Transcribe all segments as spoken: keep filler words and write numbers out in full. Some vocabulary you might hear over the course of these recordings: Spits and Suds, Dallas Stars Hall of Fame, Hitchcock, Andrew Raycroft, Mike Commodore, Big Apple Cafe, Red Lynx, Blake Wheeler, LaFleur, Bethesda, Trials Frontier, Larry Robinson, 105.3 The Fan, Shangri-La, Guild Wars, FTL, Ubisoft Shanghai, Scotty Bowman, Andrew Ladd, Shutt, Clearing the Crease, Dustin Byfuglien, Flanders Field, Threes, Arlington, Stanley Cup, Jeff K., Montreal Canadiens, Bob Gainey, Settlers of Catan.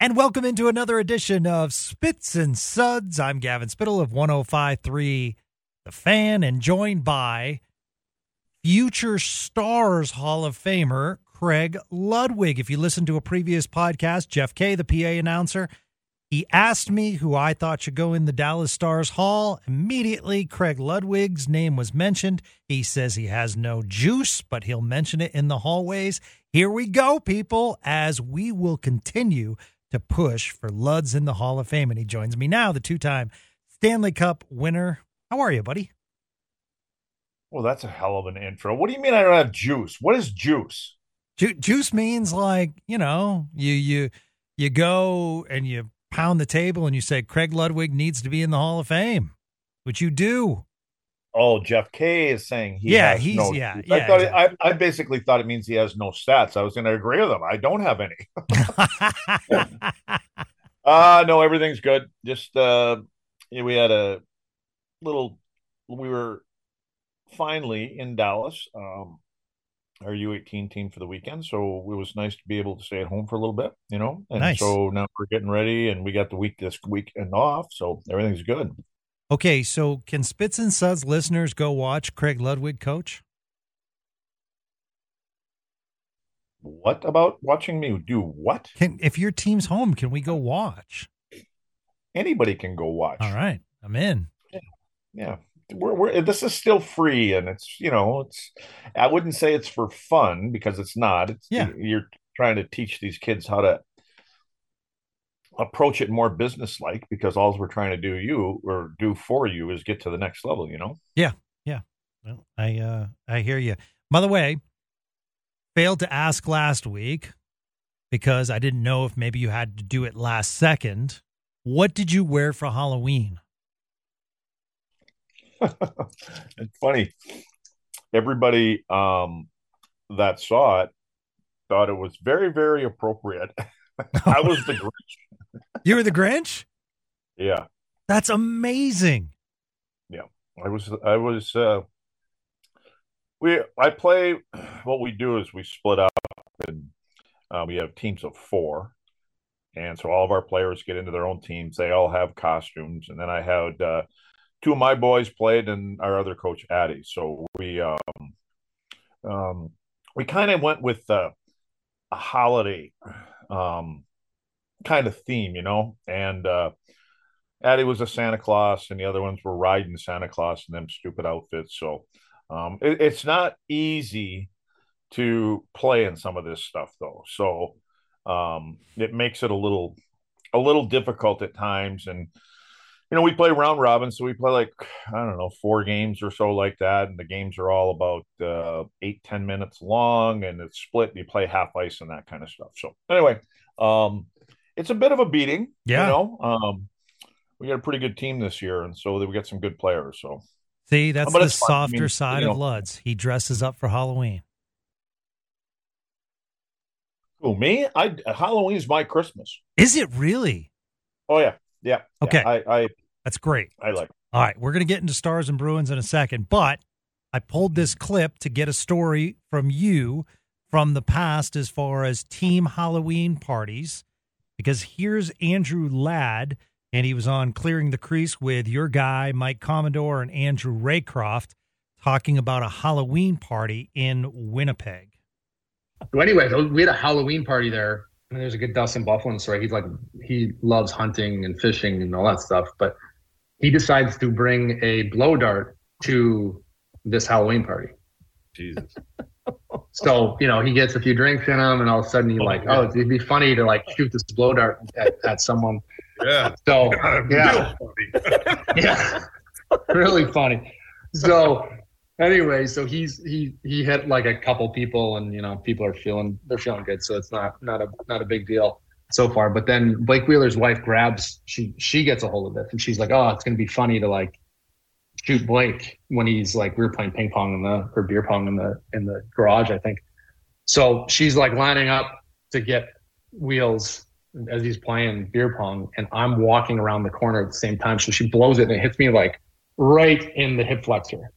And welcome into another edition of Spits and Suds. I'm Gavin Spittle of one oh five point three The Fan, and joined by future Stars Hall of Famer Craig Ludwig. If you listened to a previous podcast, Jeff K., the P A announcer, he asked me who I thought should go in the Dallas Stars Hall. Immediately, Craig Ludwig's name was mentioned. He says he has no juice, but he'll mention it in the hallways. Here we go, people, as we will continue to push for Luds in the Hall of Fame. And he joins me now, the two-time Stanley Cup winner. How are you, buddy? Well, that's a hell of an intro. What do you mean I don't have juice? What is juice? Ju- juice means like, you know, you you you go and you pound the table and you say, Craig Ludwig needs to be in the Hall of Fame, which you do. Oh, Jeff K. is saying he yeah, has he's, no yeah, yeah, I, thought exactly. it, I, I basically thought it means he has no stats. I was going to agree with him. I don't have any. uh, no, everything's good. Just uh, we had a little – we were finally in Dallas, um, our U eighteen team for the weekend, so it was nice to be able to stay at home for a little bit, you know. And nice. So now we're getting ready, and we got the week this weekend off, so everything's good. Okay, so can Spits and Suds listeners go watch Craig Ludwig coach? What about watching me do what? Can, if your team's home, can we go watch? Anybody can go watch. All right, I'm in. Yeah, yeah. We're, we're, this is still free, and it's, you know, it's. I wouldn't say it's for fun, because it's not. It's, yeah. You're trying to teach these kids how to approach it more business-like, because all we're trying to do you or do for you is get to the next level, you know? Yeah. Yeah. Well, I, uh, I hear you. By the way, failed to ask last week because I didn't know if maybe you had to do it last second. What did you wear for Halloween? It's funny. Everybody, um, that saw it thought it was very, very appropriate. I was the Grinch. You were the Grinch? Yeah. That's amazing. Yeah. I was, I was, uh, we, I play, what we do is we split up, and uh, we have teams of four. And so all of our players get into their own teams. They all have costumes. And then I had, uh, two of my boys played, and our other coach, Addie. So we, um, um, we kind of went with, uh, a holiday, um, kind of theme, you know, and uh, Addie was a Santa Claus, and the other ones were riding Santa Claus in them stupid outfits. So um, it, it's not easy to play in some of this stuff, though. So um, it makes it a little, a little difficult at times. And, you know, we play round robin, so we play like, I don't know, four games or so like that. And the games are all about uh, eight, ten minutes long, and it's split. And you play half ice and that kind of stuff. So anyway, um, it's a bit of a beating. Yeah. You know, um, we got a pretty good team this year, and so we got some good players. So see, that's but the softer I mean, side you know, of Luds. He dresses up for Halloween. Oh, me? I Halloween's my Christmas. Is it really? Oh yeah. Yeah. Okay. Yeah, I, I, That's great. I like it. All right. We're going to get into Stars and Bruins in a second, but I pulled this clip to get a story from you from the past as far as team Halloween parties, because here's Andrew Ladd, and he was on Clearing the Crease with your guy, Mike Commodore, and Andrew Raycroft, talking about a Halloween party in Winnipeg. So anyway, we had a Halloween party there. I mean, there's a good Dustin Byfuglien story. He's like, he loves hunting and fishing and all that stuff, but he decides to bring a blow dart to this Halloween party. Jesus. So, you know, he gets a few drinks in him, and all of a sudden he's oh, like, yeah. oh, it'd be funny to like shoot this blow dart at, at someone. Yeah. So, yeah. yeah. Really funny. So, anyway, so he's he he hit like a couple people, and you know people are feeling they're feeling good, so it's not not a not a big deal. so far. But then Blake Wheeler's wife grabs, she she gets a hold of this, and she's like, oh, it's going to be funny to like shoot Blake when he's like, we were playing ping pong in the, or beer pong in the, in the garage, I think. So she's like lining up to get Wheels as he's playing beer pong, and I'm walking around the corner at the same time. So she blows it and it hits me like right in the hip flexor.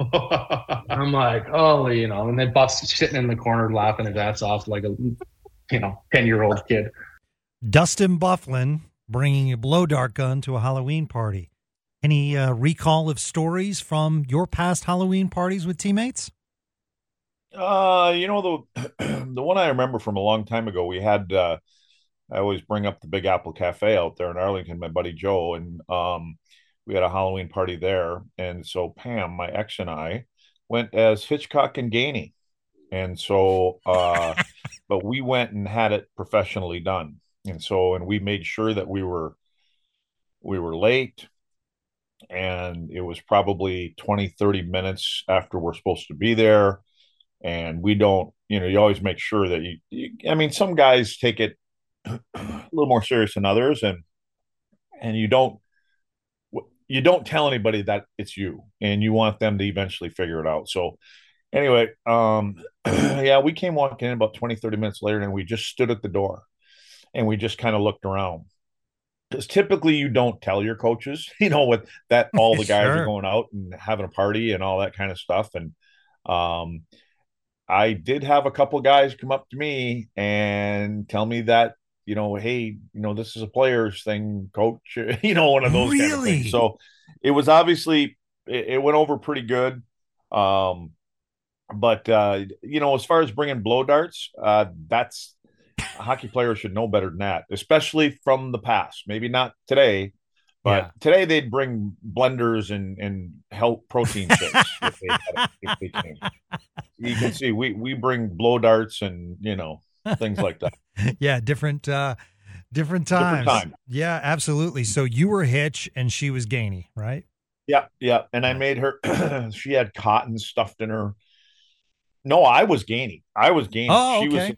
I'm like, oh, you know, and then Buff's sitting in the corner laughing his ass off like a, you know, ten-year-old kid. Dustin Byfuglien bringing a blow dart gun to a Halloween party. Any uh, recall of stories from your past Halloween parties with teammates? Uh, you know, the the one I remember from a long time ago, we had, uh, I always bring up the Big Apple Cafe out there in Arlington, my buddy Joe, and um, we had a Halloween party there. And so Pam, my ex, and I went as Hitchcock and Gainey. And so, uh, but we went and had it professionally done. And so, and we made sure that we were, we were late, and it was probably twenty, thirty minutes after we're supposed to be there. And we don't, you know, you always make sure that you, you I mean, some guys take it a little more serious than others, and, and you don't, you don't tell anybody that it's you, and you want them to eventually figure it out. So anyway, um, yeah, we came walking in about twenty, thirty minutes later, and we just stood at the door and we just kind of looked around, because typically you don't tell your coaches, you know, with that, all the guys sure. are going out and having a party and all that kind of stuff. And, um, I did have a couple guys come up to me and tell me that, you know, hey, you know, this is a player's thing, coach, you know, one of those really? kind of things. So it was obviously, it, it went over pretty good. Um, but, uh, you know, as far as bringing blow darts, uh, that's, hockey players should know better than that, especially from the past. Maybe not today, but yeah. today they'd bring blenders and, and help protein shakes. if they had it, if they you can see we, we bring blow darts and, you know, things like that. Yeah, different uh different times. Different time. Yeah, absolutely. So you were Hitch and she was Gainey, right? Yeah, yeah. And I made her she had cotton stuffed in her. No, I was Gainey. I was Gainey. Oh, she okay. was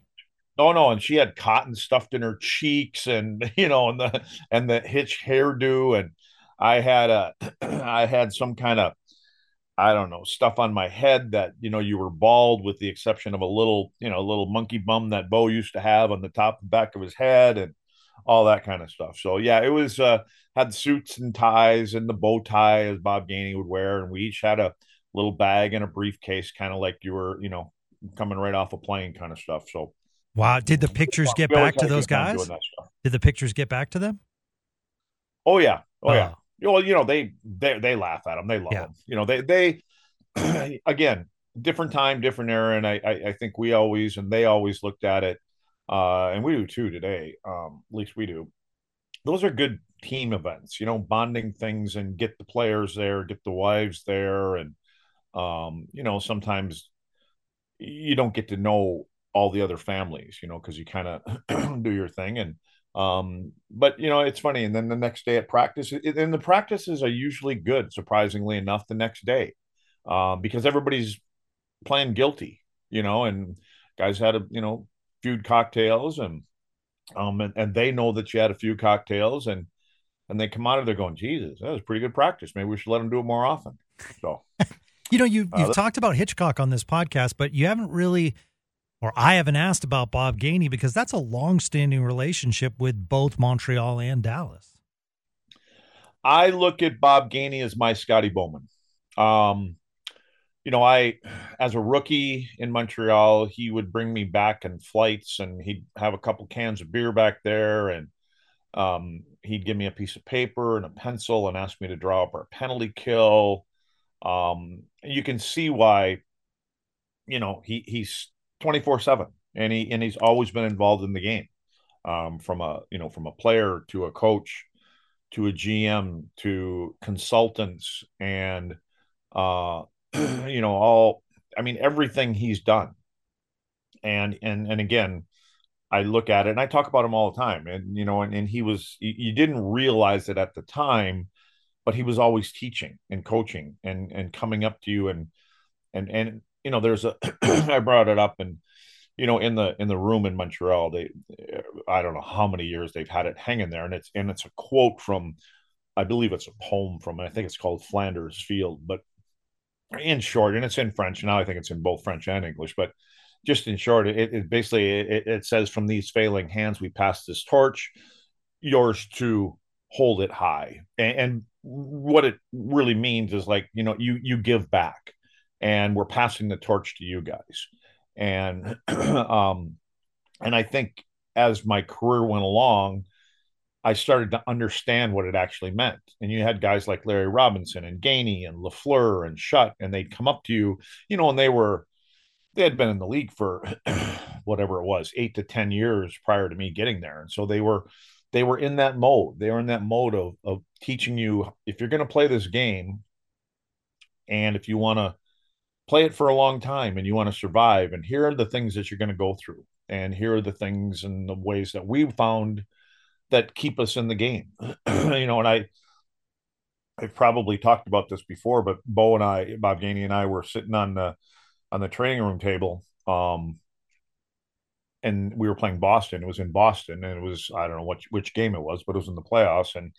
No, no, and she had cotton stuffed in her cheeks, and you know, and the and the Hitch hairdo, and I had a I had some kind of I don't know, stuff on my head that, you know, you were bald with the exception of a little, you know, a little monkey bum that Bo used to have on the top and back of his head and all that kind of stuff. So yeah, it was, uh, had suits and ties and the bow tie as Bob Gainey would wear. And we each had a little bag and a briefcase, kind of like you were, you know, coming right off a plane kind of stuff. So. Wow. Did the pictures get back to those guys? Did the pictures get back to them? Oh yeah. Oh, oh. yeah. Well, you know, they, they, they laugh at them. They love yeah. them. You know, they, they, again, different time, different era. And I, I, I think we always, and they always looked at it. Uh, and we do too today. Um, at least we do. Those are good team events, you know, bonding things, and get the players there, get the wives there. And, um, you know, sometimes you don't get to know all the other families, you know, cause you kind of do your thing. And, Um, but you know, it's funny. And then the next day at practice, it, and the practices are usually good, surprisingly enough, the next day, um, uh, because everybody's playing guilty, you know, and guys had a, you know, few cocktails, and, um, and, and they know that you had a few cocktails, and, and they come out of there going, Jesus, that was pretty good practice. Maybe we should let them do it more often. So, you know, you, you've, you've uh, talked about Hitchcock on this podcast, but you haven't really, or I haven't asked about Bob Gainey, because that's a long-standing relationship with both Montreal and Dallas. I look at Bob Gainey as my Scotty Bowman. Um, you know, I, as a rookie in Montreal, he would bring me back in flights, and he'd have a couple cans of beer back there, and um, he'd give me a piece of paper and a pencil and ask me to draw up our penalty kill. Um, you can see why, you know, he he's, twenty-four seven, and he and he's always been involved in the game, um, from a you know from a player to a coach to a G M to consultants, and uh, you know all I mean everything he's done, and and and again I look at it and I talk about him all the time, and you know and, and he was you didn't realize it at the time, but he was always teaching and coaching and and coming up to you and and and. You know, there's a, I brought it up and you know, in the in the room in Montreal, they I don't know how many years they've had it hanging there, and it's and it's a quote from, I believe it's a poem from, and I think it's called Flanders Field, but in short, and it's in French now, I think it's in both French and English, but just in short, it, it basically it, it says, "From these failing hands, we pass this torch, yours to hold it high." And, and what it really means is, like, you know, you you give back, and we're passing the torch to you guys. And um, and I think as my career went along, I started to understand what it actually meant. And you had guys like Larry Robinson and Gainey and LaFleur and Shutt, and they'd come up to you, you know, and they were. They had been in the league for whatever it was, eight to ten years prior to me getting there. And so they were they were in that mode. They were in that mode of, of teaching you, if you're going to play this game, and if you want to play it for a long time and you want to survive, and here are the things that you're going to go through, and here are the things and the ways that we found that keep us in the game. You know, and I, I've probably talked about this before, but Bo and I, Bob Gainey and I were sitting on the on the training room table, um, and we were playing Boston. It was in Boston, and it was, I don't know what, which game it was, but it was in the playoffs, and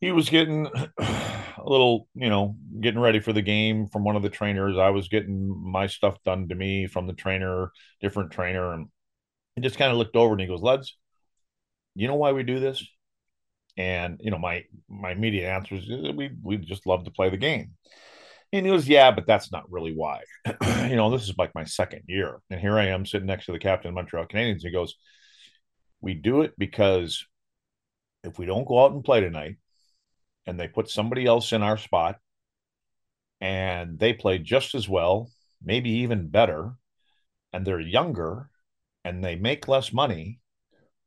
he was getting a little, you know, getting ready for the game from one of the trainers. I was getting my stuff done to me from the trainer, different trainer, and he just kind of looked over, and he goes, "Lads, you know why we do this?" And, you know, my my immediate answer is, we, we just love to play the game. And he goes, "Yeah, but that's not really why." You know, this is like my second year, and here I am sitting next to the captain of Montreal Canadiens. He goes, "We do it because if we don't go out and play tonight, and they put somebody else in our spot, and they play just as well, maybe even better, and they're younger, and they make less money,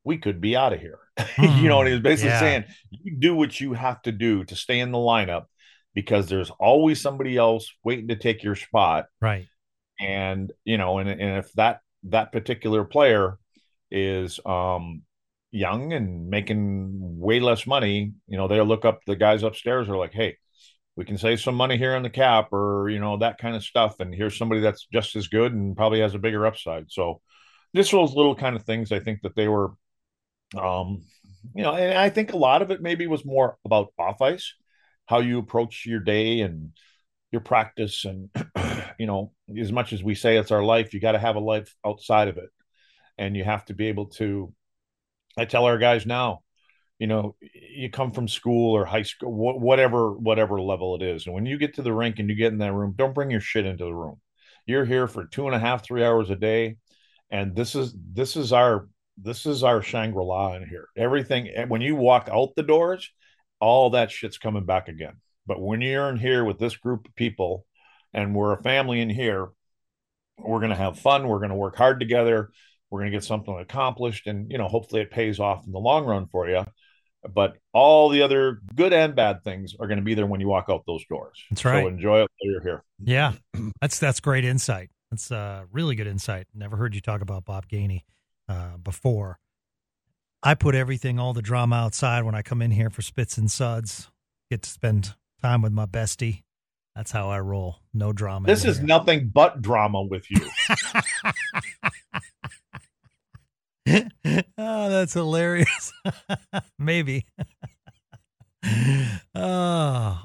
we could be out of here." Mm, you know, and he was basically yeah. saying, you do what you have to do to stay in the lineup, because there's always somebody else waiting to take your spot. Right. And, you know, and, and if that, that particular player is um, young and making way less money, you know, they'll look up, the guys upstairs are like, "Hey, we can save some money here on the cap," or, you know, that kind of stuff. And here's somebody that's just as good and probably has a bigger upside. So this was little kind of things, I think, that they were, um, you know, and I think a lot of it maybe was more about off ice, how you approach your day and your practice. And, you know, as much as we say it's our life, you got to have a life outside of it. And you have to be able to, I tell our guys now, you know, you come from school or high school, wh- whatever, whatever level it is. And when you get to the rink and you get in that room, don't bring your shit into the room. You're here for two and a half, three hours a day. And this is, this is our, this is our Shangri-La in here. Everything. When you walk out the doors, all that shit's coming back again. But when you're in here with this group of people, and we're a family in here, we're going to have fun. We're going to work hard together. We're going to get something accomplished. And, you know, hopefully it pays off in the long run for you. But all the other good and bad things are going to be there when you walk out those doors. That's right. So enjoy it while you're here. Yeah, that's that's great insight. That's uh, really good insight. Never heard you talk about Bob Gainey uh, before. I put everything, all the drama outside when I come in here for Spits and Suds. Get to spend time with my bestie. That's how I roll. No drama. This is nothing but drama with you. Oh, that's hilarious. Maybe. Oh.